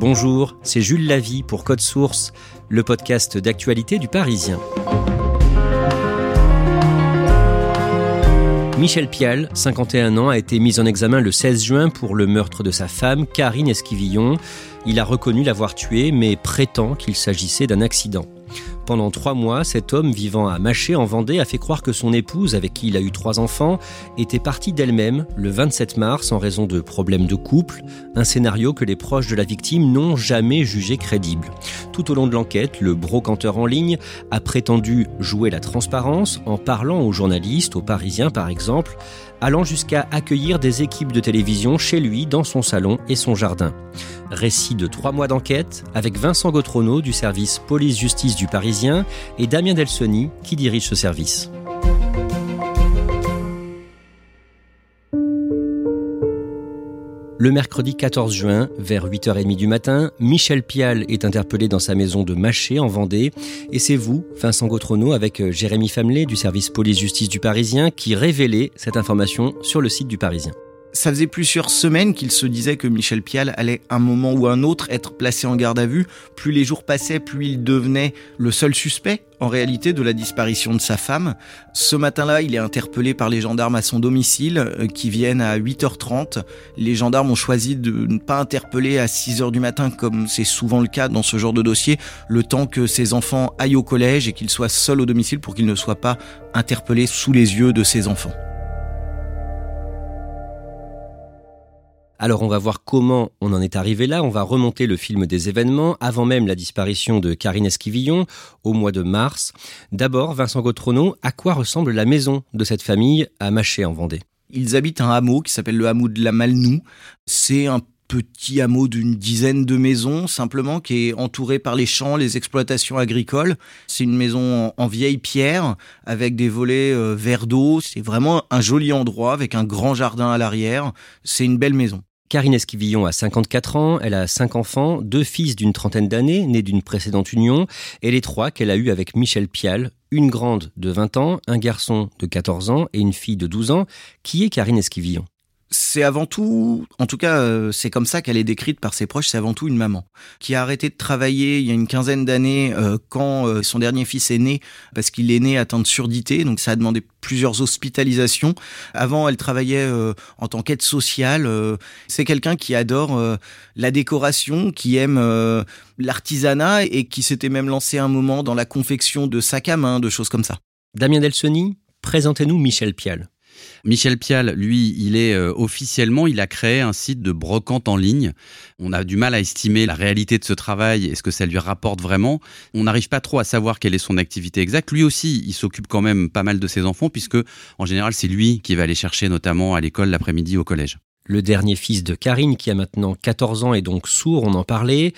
Bonjour, c'est Jules Lavie pour Code Source, le podcast d'actualité du Parisien. Michel Pialle, 51 ans, a été mis en examen le 16 juin pour le meurtre de sa femme, Karine Esquivillon. Il a reconnu l'avoir tuée, mais prétend qu'il s'agissait d'un accident. Pendant 3 mois, cet homme vivant à Maché, en Vendée, a fait croire que son épouse, avec qui il a eu 3 enfants, était partie d'elle-même le 27 mars en raison de problèmes de couple, un scénario que les proches de la victime n'ont jamais jugé crédible. Tout au long de l'enquête, le brocanteur en ligne a prétendu jouer la transparence en parlant aux journalistes, aux Parisiens par exemple, allant jusqu'à accueillir des équipes de télévision chez lui, dans son salon et son jardin. Récit de 3 mois d'enquête avec Vincent Gautronneau du service police-justice du Parisien et Damien Delseny qui dirige ce service. Le mercredi 14 juin, vers 8h30 du matin, Michel Pialle est interpellé dans sa maison de Maché, en Vendée. Et c'est vous, Vincent Gautronneau, avec Jérémy Famelet du service police-justice du Parisien, qui révélez cette information sur le site du Parisien. Ça faisait plusieurs semaines qu'il se disait que Michel Pialle allait, un moment ou un autre, être placé en garde à vue. Plus les jours passaient, plus il devenait le seul suspect, en réalité, de la disparition de sa femme. Ce matin-là, il est interpellé par les gendarmes à son domicile, qui viennent à 8h30. Les gendarmes ont choisi de ne pas interpeller à 6h du matin, comme c'est souvent le cas dans ce genre de dossier, le temps que ses enfants aillent au collège et qu'il soit seul au domicile pour qu'il ne soit pas interpellé sous les yeux de ses enfants. Alors on va voir comment on en est arrivé là, on va remonter le film des événements, avant même la disparition de Karine Esquivillon, au mois de mars. D'abord, Vincent Gautronneau, à quoi ressemble la maison de cette famille à Maché en Vendée ? Ils habitent un hameau qui s'appelle le hameau de la Malnoux. C'est un petit hameau d'une 10aine de maisons, simplement, qui est entouré par les champs, les exploitations agricoles. C'est une maison en vieille pierre, avec des volets verts d'eau. C'est vraiment un joli endroit, avec un grand jardin à l'arrière. C'est une belle maison. Karine Esquivillon a 54 ans, elle a 5 enfants, 2 fils d'30 ans, nés d'une précédente union, et les 3 qu'elle a eus avec Michel Pialle, une grande de 20 ans, un garçon de 14 ans et une fille de 12 ans. Qui est Karine Esquivillon ? C'est avant tout, en tout cas c'est comme ça qu'elle est décrite par ses proches, c'est avant tout une maman qui a arrêté de travailler il y a une 15aine d'années quand son dernier fils est né, parce qu'il est né atteint de surdité, donc ça a demandé plusieurs hospitalisations. Avant elle travaillait en tant qu'aide sociale. C'est quelqu'un qui adore la décoration, qui aime l'artisanat et qui s'était même lancé un moment dans la confection de sacs à main, de choses comme ça. Damien Delseny, présentez-nous Michel Pialle. Michel Pialle, lui, il est officiellement, il a créé un site de brocante en ligne. On a du mal à estimer la réalité de ce travail et ce que ça lui rapporte vraiment. On n'arrive pas trop à savoir quelle est son activité exacte. Lui aussi, il s'occupe quand même pas mal de ses enfants puisque, en général, c'est lui qui va les chercher notamment à l'école l'après-midi au collège. Le dernier fils de Karine, qui a maintenant 14 ans et donc sourd, on en parlait.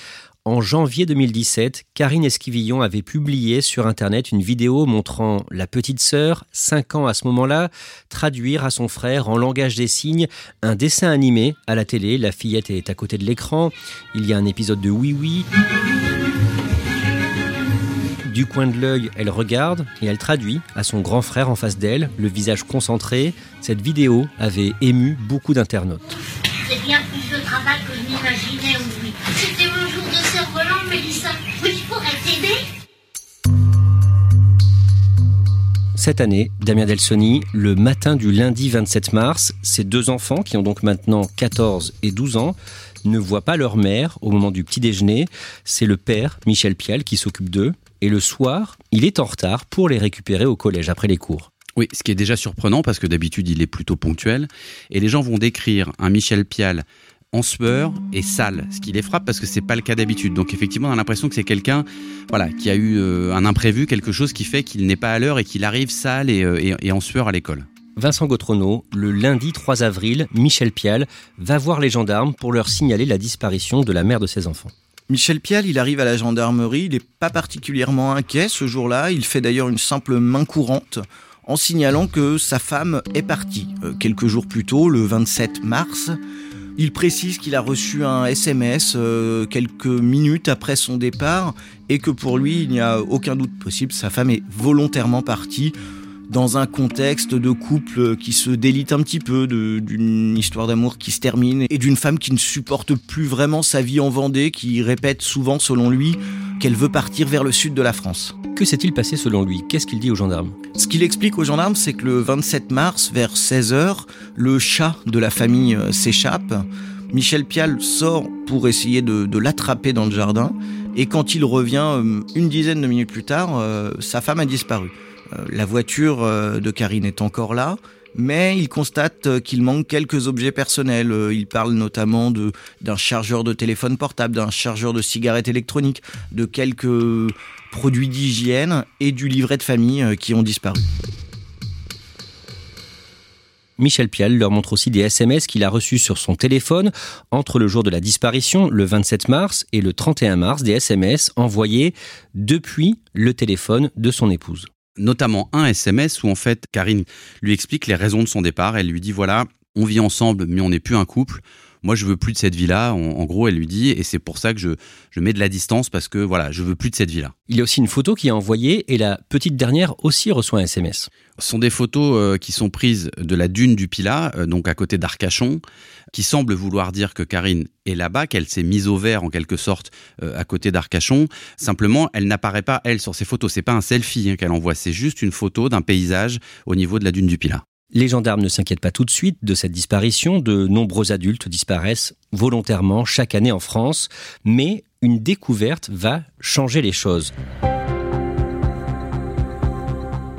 En janvier 2017, Karine Esquivillon avait publié sur Internet une vidéo montrant la petite sœur, 5 ans à ce moment-là, traduire à son frère en langage des signes un dessin animé à la télé. La fillette est à côté de l'écran. Il y a un épisode de Oui Oui. Du coin de l'œil, elle regarde et elle traduit à son grand frère en face d'elle, le visage concentré. Cette vidéo avait ému beaucoup d'internautes. C'est bien plus de travail que je m'imaginais aujourd'hui. C'était mon jour de cerf-volant, Mélissa. Oui, je pourrais t'aider. cette année, Damien Delseny, le matin du lundi 27 mars, ses deux enfants, qui ont donc maintenant 14 et 12 ans, ne voient pas leur mère au moment du petit déjeuner. C'est le père, Michel Pialle, qui s'occupe d'eux. Et le soir, il est en retard pour les récupérer au collège après les cours. Oui, ce qui est déjà surprenant parce que d'habitude, il est plutôt ponctuel. Et les gens vont décrire un Michel Pialle en sueur et sale, ce qui les frappe parce que c'est pas le cas d'habitude. Donc effectivement, on a l'impression que c'est quelqu'un, voilà, qui a eu un imprévu, quelque chose qui fait qu'il n'est pas à l'heure et qu'il arrive sale et en sueur à l'école. Vincent Gautronneau, le lundi 3 avril, Michel Pialle va voir les gendarmes pour leur signaler la disparition de la mère de ses enfants. Michel Pialle, il arrive à la gendarmerie, il n'est pas particulièrement inquiet ce jour-là, il fait d'ailleurs une simple main courante en signalant que sa femme est partie. Quelques jours plus tôt, le 27 mars, il précise qu'il a reçu un SMS quelques minutes après son départ et que pour lui, il n'y a aucun doute possible, sa femme est volontairement partie. Dans un contexte de couple qui se délite un petit peu, d'une histoire d'amour qui se termine et d'une femme qui ne supporte plus vraiment sa vie en Vendée, qui répète souvent, selon lui, qu'elle veut partir vers le sud de la France. Que s'est-il passé selon lui ? Qu'est-ce qu'il dit aux gendarmes ? Ce qu'il explique aux gendarmes, c'est que le 27 mars, vers 16h, le chat de la famille s'échappe. Michel Pialle sort pour essayer de l'attraper dans le jardin. Et quand il revient, une dizaine de minutes plus tard, sa femme a disparu. La voiture de Karine est encore là, mais il constate qu'il manque quelques objets personnels. Il parle notamment d'un chargeur de téléphone portable, d'un chargeur de cigarette électronique, de quelques produits d'hygiène et du livret de famille qui ont disparu. Michel Pialle leur montre aussi des SMS qu'il a reçus sur son téléphone entre le jour de la disparition, le 27 mars, et le 31 mars, des SMS envoyés depuis le téléphone de son épouse. Notamment un SMS où en fait Karine lui explique les raisons de son départ. Elle lui dit voilà, on vit ensemble mais on n'est plus un couple. Moi je veux plus de cette vie-là. En gros elle lui dit et c'est pour ça que je mets de la distance parce que voilà, je veux plus de cette vie-là. Il y a aussi une photo qui est envoyée et la petite dernière aussi reçoit un SMS. Ce sont des photos qui sont prises de la dune du Pilat, donc à côté d'Arcachon, qui semblent vouloir dire que Karine est là-bas, qu'elle s'est mise au vert en quelque sorte à côté d'Arcachon. Simplement, elle n'apparaît pas, elle, sur ces photos. C'est pas un selfie qu'elle envoie, c'est juste une photo d'un paysage au niveau de la dune du Pilat. Les gendarmes ne s'inquiètent pas tout de suite de cette disparition. De nombreux adultes disparaissent volontairement chaque année en France. Mais une découverte va changer les choses.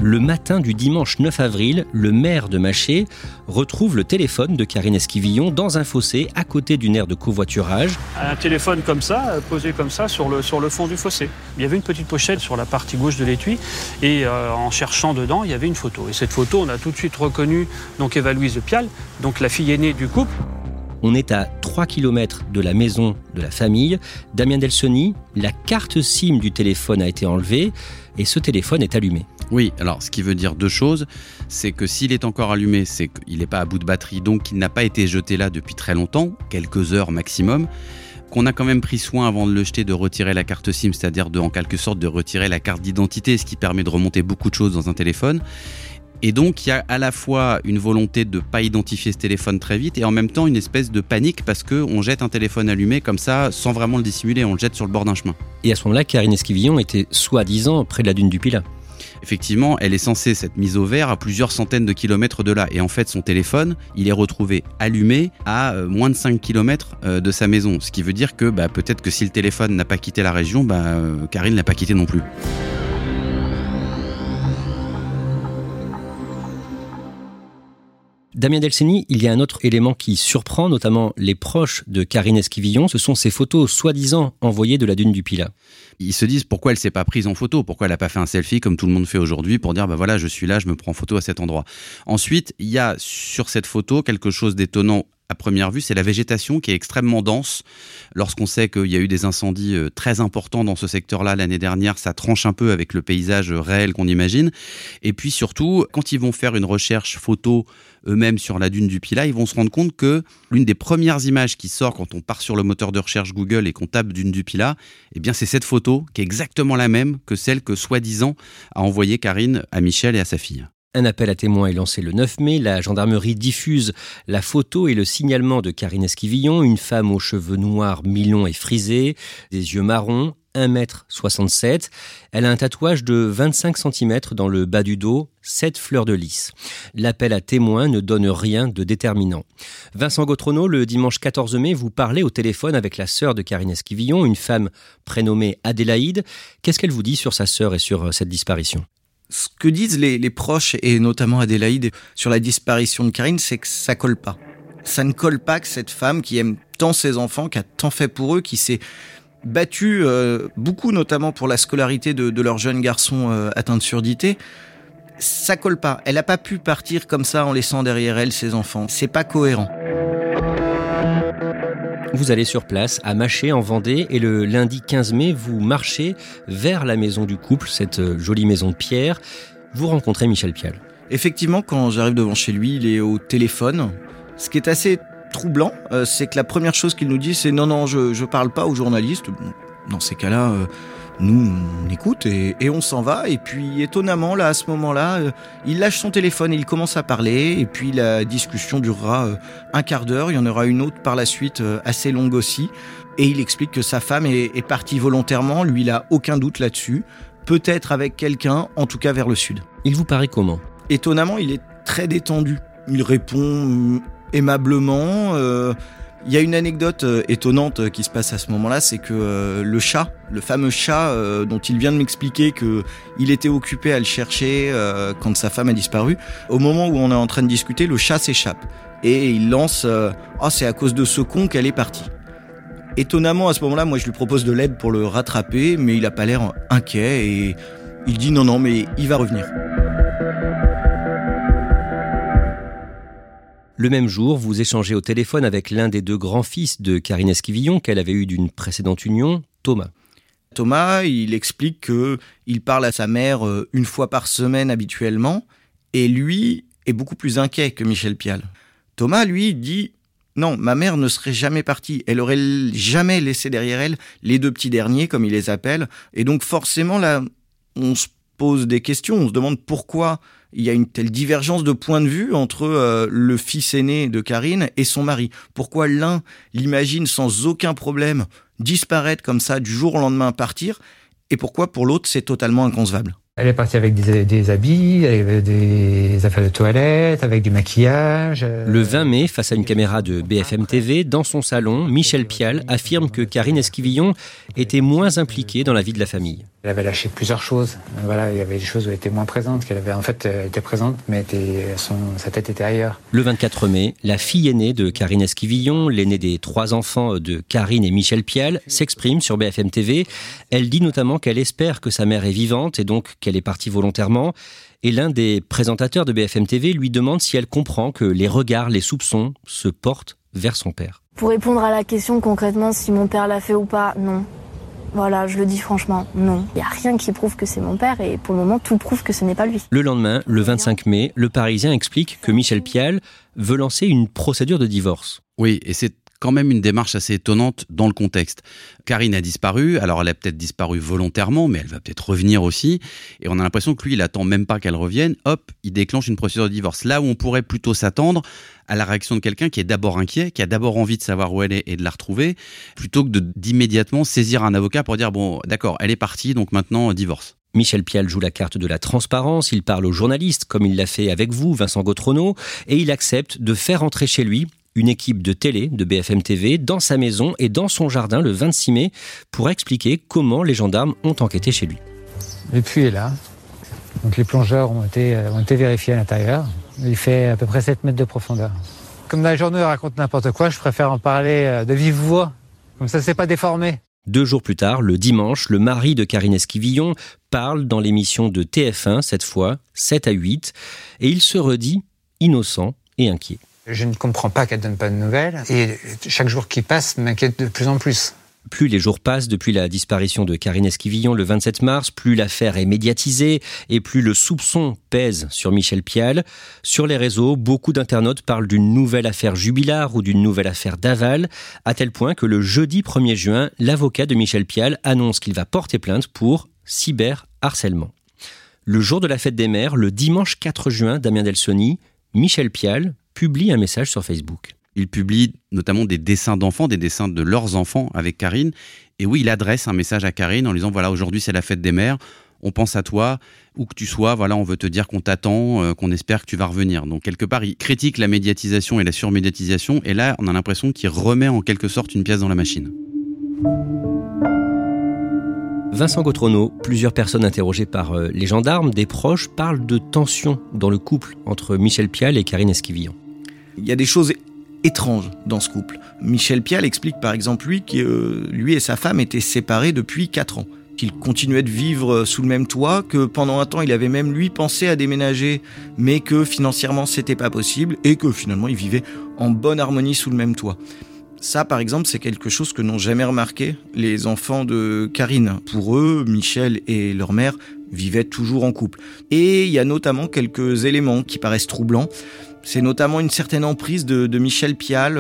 Le matin du dimanche 9 avril, le maire de Maché retrouve le téléphone de Karine Esquivillon dans un fossé à côté d'une aire de covoiturage. Un téléphone comme ça, posé comme ça sur le fond du fossé. Il y avait une petite pochette sur la partie gauche de l'étui et en cherchant dedans, il y avait une photo. Et cette photo, on a tout de suite reconnu donc Eva-Louise Pialle, donc la fille aînée du couple. On est à 3 km de la maison de la famille. Damien Delseny, la carte SIM du téléphone a été enlevée et ce téléphone est allumé. Oui, alors ce qui veut dire deux choses, c'est que s'il est encore allumé, c'est qu'il n'est pas à bout de batterie, donc il n'a pas été jeté là depuis très longtemps, quelques heures maximum, qu'on a quand même pris soin avant de le jeter de retirer la carte SIM, c'est-à-dire en quelque sorte de retirer la carte d'identité, ce qui permet de remonter beaucoup de choses dans un téléphone. Et donc, il y a à la fois une volonté de ne pas identifier ce téléphone très vite et en même temps une espèce de panique parce qu'on jette un téléphone allumé comme ça, sans vraiment le dissimuler, on le jette sur le bord d'un chemin. Et à ce moment-là, Karine Esquivillon était soi-disant près de la dune du Pilat. Effectivement, elle est censée s'être mise au vert à plusieurs centaines de kilomètres de là. Et en fait, son téléphone, il est retrouvé allumé à moins de 5 kilomètres de sa maison. Ce qui veut dire que peut-être que si le téléphone n'a pas quitté la région, Karine l'a pas quitté non plus. Damien Delseny, il y a un autre élément qui surprend, notamment les proches de Karine Esquivillon. Ce sont ces photos soi-disant envoyées de la dune du Pilat. Ils se disent pourquoi elle ne s'est pas prise en photo, pourquoi elle n'a pas fait un selfie comme tout le monde fait aujourd'hui pour dire voilà, je suis là, je me prends en photo à cet endroit. Ensuite, il y a sur cette photo quelque chose d'étonnant. À première vue, c'est la végétation qui est extrêmement dense. Lorsqu'on sait qu'il y a eu des incendies très importants dans ce secteur-là l'année dernière, ça tranche un peu avec le paysage réel qu'on imagine. Et puis surtout, quand ils vont faire une recherche photo eux-mêmes sur la dune du Pilat, ils vont se rendre compte que l'une des premières images qui sort quand on part sur le moteur de recherche Google et qu'on tape dune du Pilat, eh bien c'est cette photo qui est exactement la même que celle que soi-disant a envoyée Karine à Michel et à sa fille. Un appel à témoins est lancé le 9 mai. La gendarmerie diffuse la photo et le signalement de Karine Esquivillon, une femme aux cheveux noirs mi-longs et frisés, des yeux marrons, 1m67. Elle a un tatouage de 25 cm dans le bas du dos, 7 fleurs de lys. L'appel à témoins ne donne rien de déterminant. Vincent Gautronneau, le dimanche 14 mai, vous parlez au téléphone avec la sœur de Karine Esquivillon, une femme prénommée Adélaïde. Qu'est-ce qu'elle vous dit sur sa sœur et sur cette disparition ? Ce que disent les proches, et notamment Adélaïde, sur la disparition de Karine, c'est que ça colle pas. Ça ne colle pas que cette femme qui aime tant ses enfants, qui a tant fait pour eux, qui s'est battue beaucoup, notamment pour la scolarité de leur jeune garçon atteint de surdité, ça colle pas. Elle n'a pas pu partir comme ça en laissant derrière elle ses enfants. C'est pas cohérent. Vous allez sur place, à Maché, en Vendée, et le lundi 15 mai, vous marchez vers la maison du couple, cette jolie maison de pierre. Vous rencontrez Michel Pialle. Effectivement, quand j'arrive devant chez lui, il est au téléphone. Ce qui est assez troublant, c'est que la première chose qu'il nous dit, c'est « Non, je parle pas aux journalistes ». Dans ces cas-là, nous, on écoute et on s'en va. Et puis, étonnamment, là, à ce moment-là, il lâche son téléphone et il commence à parler. Et puis, la discussion durera un quart d'heure. Il y en aura une autre par la suite, assez longue aussi. Et il explique que sa femme est partie volontairement. Lui, il n'a aucun doute là-dessus. Peut-être avec quelqu'un, en tout cas vers le sud. Il vous paraît comment ? Étonnamment, il est très détendu. Il répond aimablement. Il y a une anecdote étonnante qui se passe à ce moment-là, c'est que le chat, le fameux chat dont il vient de m'expliquer qu'il était occupé à le chercher quand sa femme a disparu, au moment où on est en train de discuter, le chat s'échappe et il lance « Ah, c'est à cause de ce con qu'elle est partie ». Étonnamment, à ce moment-là, moi je lui propose de l'aide pour le rattraper, mais il n'a pas l'air inquiet et il dit « Non, mais il va revenir ». Le même jour, vous échangez au téléphone avec l'un des deux grands-fils de Karine Esquivillon qu'elle avait eu d'une précédente union, Thomas. Thomas, il explique qu'il parle à sa mère une fois par semaine habituellement et lui est beaucoup plus inquiet que Michel Pialle. Thomas, lui, dit « Non, ma mère ne serait jamais partie. Elle aurait jamais laissé derrière elle les deux petits derniers, comme il les appelle. » Et donc forcément, là, on se pose des questions, on se demande pourquoi il y a une telle divergence de point de vue entre le fils aîné de Karine et son mari. Pourquoi l'un l'imagine sans aucun problème disparaître comme ça du jour au lendemain, partir, et pourquoi pour l'autre c'est totalement inconcevable. Elle est partie avec des habits, avec des affaires de toilette, avec du maquillage. Le 20 mai, face à une caméra de BFM TV, dans son salon, Michel Pialle affirme que Karine Esquivillon était moins impliquée dans la vie de la famille. Elle avait lâché plusieurs choses. Voilà, il y avait des choses où elle était moins présente, qu'elle avait en fait été présente, mais sa tête était ailleurs. Le 24 mai, la fille aînée de Karine Esquivillon, l'aînée des 3 enfants de Karine et Michel Pialle, s'exprime sur BFM TV. Elle dit notamment qu'elle espère que sa mère est vivante et donc qu'elle est partie volontairement, et l'un des présentateurs de BFM TV lui demande si elle comprend que les regards, les soupçons se portent vers son père. Pour répondre à la question concrètement, si mon père l'a fait ou pas, non. Voilà, je le dis franchement, non. Il n'y a rien qui prouve que c'est mon père et pour le moment, tout prouve que ce n'est pas lui. Le lendemain, le 25 mai, Le Parisien explique que Michel Pialle veut lancer une procédure de divorce. Oui, et c'est quand même une démarche assez étonnante dans le contexte. Karine a disparu, alors elle a peut-être disparu volontairement, mais elle va peut-être revenir aussi. Et on a l'impression que lui, il attend même pas qu'elle revienne. Hop, il déclenche une procédure de divorce. Là où on pourrait plutôt s'attendre à la réaction de quelqu'un qui est d'abord inquiet, qui a d'abord envie de savoir où elle est et de la retrouver, plutôt que d'immédiatement saisir un avocat pour dire « Bon, d'accord, elle est partie, donc maintenant, divorce ». Michel Pialle joue la carte de la transparence, il parle aux journalistes, comme il l'a fait avec vous, Vincent Gautronneau, et il accepte de faire entrer chez lui une équipe de télé de BFM TV dans sa maison et dans son jardin le 26 mai pour expliquer comment les gendarmes ont enquêté chez lui. Le puits est là. Donc les plongeurs ont été vérifiés à l'intérieur. Il fait à peu près 7 mètres de profondeur. Comme la journée raconte n'importe quoi, je préfère en parler de vive voix. Comme ça, c'est pas déformé. 2 jours plus tard, le dimanche, le mari de Karine Esquivillon parle dans l'émission de TF1, cette fois 7 à 8, et il se redit innocent et inquiet. Je ne comprends pas qu'elle ne donne pas de nouvelles et chaque jour qui passe m'inquiète de plus en plus. Plus les jours passent depuis la disparition de Karine Esquivillon le 27 mars, plus l'affaire est médiatisée et plus le soupçon pèse sur Michel Pialle. Sur les réseaux, beaucoup d'internautes parlent d'une nouvelle affaire Jubilard ou d'une nouvelle affaire Daval, à tel point que le jeudi 1er juin, l'avocat de Michel Pialle annonce qu'il va porter plainte pour cyberharcèlement. Le jour de la fête des mères, le dimanche 4 juin, Damien Delseny, Michel Pialle publie un message sur Facebook. Il publie notamment des dessins d'enfants, des dessins de leurs enfants avec Karine. Et oui, il adresse un message à Karine en lui disant « Voilà, aujourd'hui, c'est la fête des mères. On pense à toi, où que tu sois. Voilà, on veut te dire qu'on t'attend, qu'on espère que tu vas revenir. » Donc, quelque part, il critique la médiatisation et la surmédiatisation. Et là, on a l'impression qu'il remet en quelque sorte une pièce dans la machine. Vincent Gautronneau, plusieurs personnes interrogées par les gendarmes, des proches, parlent de tensions dans le couple entre Michel Pialle et Karine Esquivillon. Il y a des choses étranges dans ce couple. Michel Pialle explique par exemple lui que lui et sa femme étaient séparés depuis 4 ans. Qu'ils continuaient de vivre sous le même toit, que pendant un temps il avait même lui pensé à déménager, mais que financièrement c'était pas possible et que finalement ils vivaient en bonne harmonie sous le même toit. Ça, par exemple, c'est quelque chose que n'ont jamais remarqué les enfants de Karine. Pour eux, Michel et leur mère vivaient toujours en couple. Et il y a notamment quelques éléments qui paraissent troublants. C'est notamment une certaine emprise de Michel Pialle.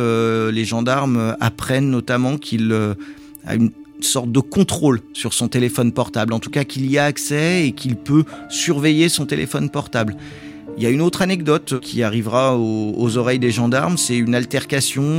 Les gendarmes apprennent notamment qu'il a une sorte de contrôle sur son téléphone portable. En tout cas, qu'il y a accès et qu'il peut surveiller son téléphone portable. Il y a une autre anecdote qui arrivera aux oreilles des gendarmes, c'est une altercation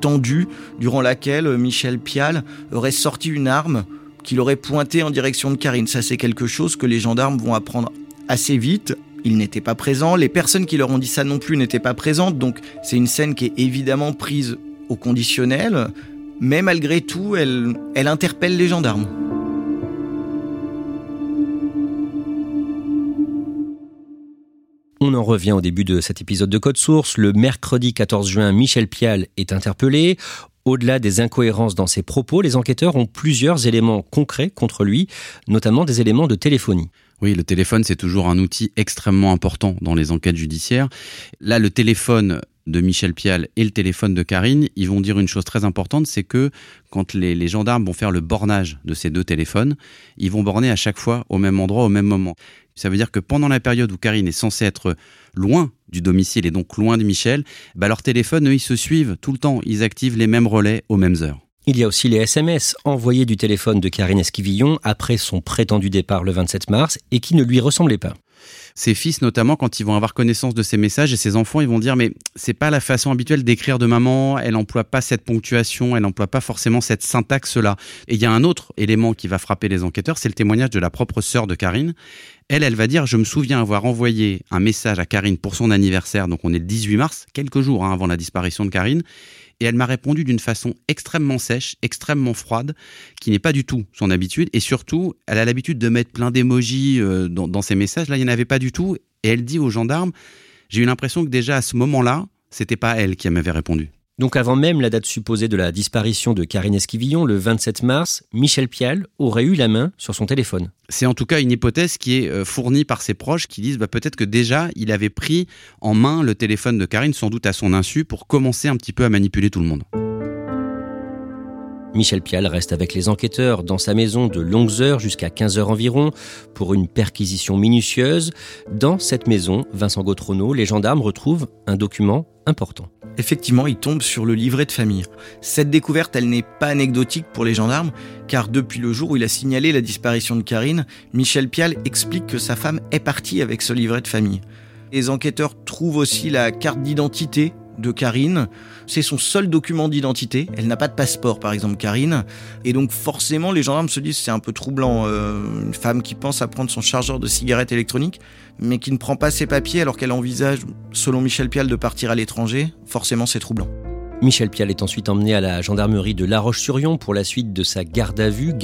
tendue durant laquelle Michel Pialle aurait sorti une arme qu'il aurait pointée en direction de Karine. Ça, c'est quelque chose que les gendarmes vont apprendre assez vite. Ils n'étaient pas présents, les personnes qui leur ont dit ça non plus n'étaient pas présentes, donc c'est une scène qui est évidemment prise au conditionnel, mais malgré tout, elle interpelle les gendarmes. On en revient au début de cet épisode de Code Source. Le mercredi 14 juin, Michel Pialle est interpellé. Au-delà des incohérences dans ses propos, les enquêteurs ont plusieurs éléments concrets contre lui, notamment des éléments de téléphonie. Oui, le téléphone, c'est toujours un outil extrêmement important dans les enquêtes judiciaires. Là, le téléphone de Michel Pialle et le téléphone de Karine, ils vont dire une chose très importante, c'est que quand les gendarmes vont faire le bornage de ces deux téléphones, ils vont borner à chaque fois au même endroit, au même moment. Ça veut dire que pendant la période où Karine est censée être loin du domicile et donc loin de Michel, bah leurs téléphones, eux, ils se suivent tout le temps. Ils activent les mêmes relais aux mêmes heures. Il y a aussi les SMS envoyés du téléphone de Karine Esquivillon après son prétendu départ le 27 mars et qui ne lui ressemblaient pas. Ses fils, notamment, quand ils vont avoir connaissance de ces messages et ses enfants, ils vont dire « mais c'est pas la façon habituelle d'écrire de maman, elle n'emploie pas cette ponctuation, elle n'emploie pas forcément cette syntaxe-là ». Et il y a un autre élément qui va frapper les enquêteurs, c'est le témoignage de la propre sœur de Karine. Elle va dire « je me souviens avoir envoyé un message à Karine pour son anniversaire », donc on est le 18 mars, quelques jours avant la disparition de Karine. Et elle m'a répondu d'une façon extrêmement sèche, extrêmement froide, qui n'est pas du tout son habitude. Et surtout, elle a l'habitude de mettre plein d'émojis dans ses messages. Là, il n'y en avait pas du tout. Et elle dit aux gendarmes, j'ai eu l'impression que déjà à ce moment-là, c'était pas elle qui m'avait répondu. Donc avant même la date supposée de la disparition de Karine Esquivillon, le 27 mars, Michel Pialle aurait eu la main sur son téléphone. C'est en tout cas une hypothèse qui est fournie par ses proches qui disent peut-être que déjà il avait pris en main le téléphone de Karine, sans doute à son insu, pour commencer un petit peu à manipuler tout le monde. Michel Pialle reste avec les enquêteurs dans sa maison de longues heures jusqu'à 15 heures environ pour une perquisition minutieuse. Dans cette maison, Vincent Gautronneau, les gendarmes retrouvent un document important. Effectivement, ils tombent sur le livret de famille. Cette découverte, elle n'est pas anecdotique pour les gendarmes, car depuis le jour où il a signalé la disparition de Karine, Michel Pialle explique que sa femme est partie avec ce livret de famille. Les enquêteurs trouvent aussi la carte d'identité de Karine. C'est son seul document d'identité. Elle n'a pas de passeport, par exemple, Karine. Et donc, forcément, les gendarmes se disent, c'est un peu troublant. Une femme qui pense à prendre son chargeur de cigarette électronique, mais qui ne prend pas ses papiers alors qu'elle envisage, selon Michel Pialle, de partir à l'étranger. Forcément, c'est troublant. Michel Pialle est ensuite emmené à la gendarmerie de La Roche-sur-Yon pour la suite de sa garde à vue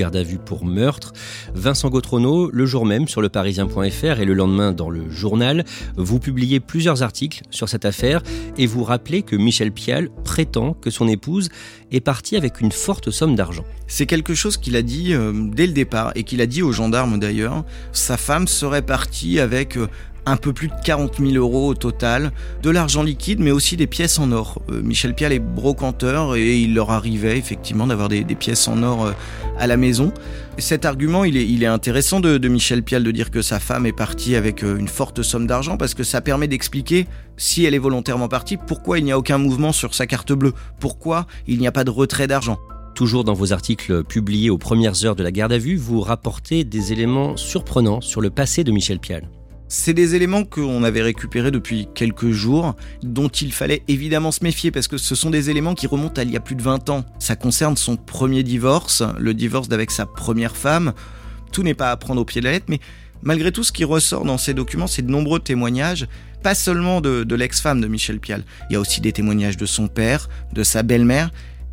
pour meurtre. Vincent Gautronneau, le jour même sur leparisien.fr et le lendemain dans le journal, vous publiez plusieurs articles sur cette affaire et vous rappelez que Michel Pialle prétend que son épouse est partie avec une forte somme d'argent. C'est quelque chose qu'il a dit dès le départ et qu'il a dit aux gendarmes d'ailleurs. Sa femme serait partie avec un peu plus de 40 000 euros au total, de l'argent liquide, mais aussi des pièces en or. Michel Pialle est brocanteur et il leur arrivait effectivement d'avoir des pièces en or à la maison. Cet argument, il est intéressant de Michel Pialle de dire que sa femme est partie avec une forte somme d'argent parce que ça permet d'expliquer, si elle est volontairement partie, pourquoi il n'y a aucun mouvement sur sa carte bleue, pourquoi il n'y a pas de retrait d'argent. Toujours dans vos articles publiés aux premières heures de la garde à vue, vous rapportez des éléments surprenants sur le passé de Michel Pialle. C'est des éléments qu'on avait récupérés depuis quelques jours, dont il fallait évidemment se méfier, parce que ce sont des éléments qui remontent à il y a plus de 20 ans. Ça concerne son premier divorce, le divorce d'avec sa première femme. Tout n'est pas à prendre au pied de la lettre, mais malgré tout, ce qui ressort dans ces documents, c'est de nombreux témoignages, pas seulement de l'ex-femme de Michel Pialle. Il y a aussi des témoignages de son père, de sa belle-mère,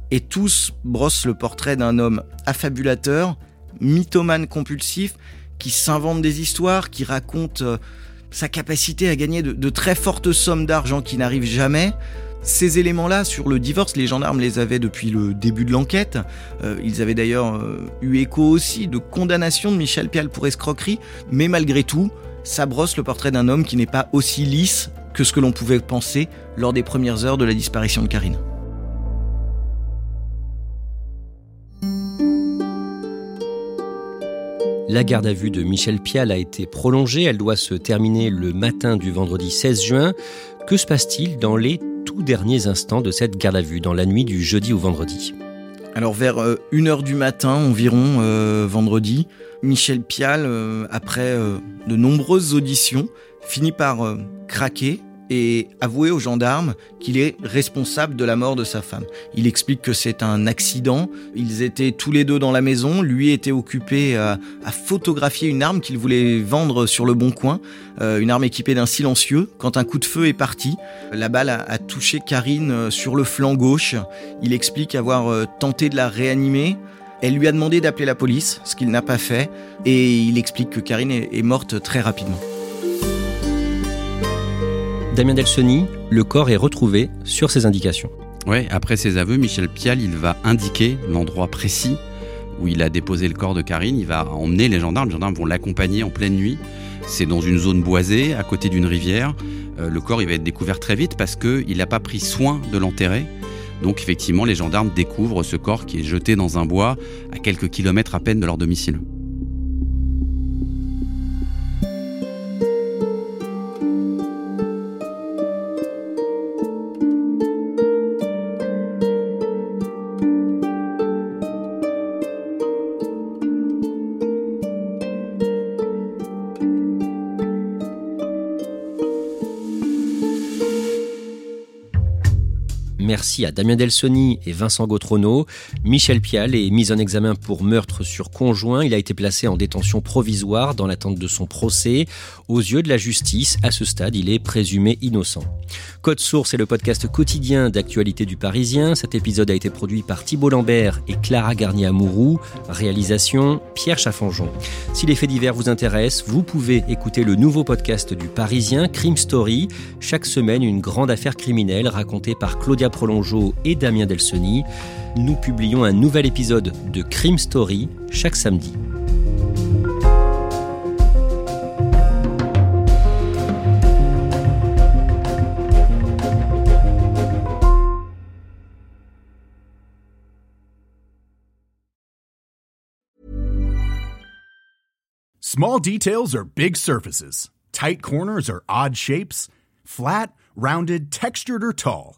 et tous brossent le portrait d'un homme affabulateur, mythomane compulsif, qui s'invente des histoires, qui raconte sa capacité à gagner de très fortes sommes d'argent qui n'arrivent jamais. Ces éléments-là, sur le divorce, les gendarmes les avaient depuis le début de l'enquête. Ils avaient d'ailleurs eu écho aussi de condamnations de Michel Pialle pour escroquerie. Mais malgré tout, ça brosse le portrait d'un homme qui n'est pas aussi lisse que ce que l'on pouvait penser lors des premières heures de la disparition de Karine. La garde à vue de Michel Pialle a été prolongée. Elle doit se terminer le matin du vendredi 16 juin. Que se passe-t-il dans les tout derniers instants de cette garde à vue, dans la nuit du jeudi au vendredi ? Alors vers 1h du matin environ, vendredi, Michel Pialle, après de nombreuses auditions, finit par craquer et avouer aux gendarmes qu'il est responsable de la mort de sa femme. Il explique que c'est un accident. Ils étaient tous les deux dans la maison. Lui était occupé à photographier une arme qu'il voulait vendre sur le Bon Coin, une arme équipée d'un silencieux. Quand un coup de feu est parti, la balle a touché Karine sur le flanc gauche. Il explique avoir tenté de la réanimer. Elle lui a demandé d'appeler la police, ce qu'il n'a pas fait. Et il explique que Karine est morte très rapidement. Damien Delseny, le corps est retrouvé sur ses indications. Oui, après ses aveux, Michel Pialle, il va indiquer l'endroit précis où il a déposé le corps de Karine. Il va emmener les gendarmes. Les gendarmes vont l'accompagner en pleine nuit. C'est dans une zone boisée, à côté d'une rivière. Le corps, il va être découvert très vite parce qu'il n'a pas pris soin de l'enterrer. Donc, effectivement, les gendarmes découvrent ce corps qui est jeté dans un bois à quelques kilomètres à peine de leur domicile. Merci à Damien Delseny et Vincent Gautronneau. Michel Pialle est mis en examen pour meurtre sur conjoint. Il a été placé en détention provisoire dans l'attente de son procès. Aux yeux de la justice, à ce stade, il est présumé innocent. Code Source est le podcast quotidien d'actualité du Parisien. Cet épisode a été produit par Thibault Lambert et Clara Garnier-Amouroux. Réalisation, Pierre Chaffanjon. Si les faits divers vous intéressent, vous pouvez écouter le nouveau podcast du Parisien, Crime Story. Chaque semaine, une grande affaire criminelle racontée par Claudia Prolongeau et Damien Delseny. Nous publions un nouvel épisode de Crime Story chaque samedi. Small details are big surfaces. Tight corners are odd shapes. Flat, rounded, textured, or tall.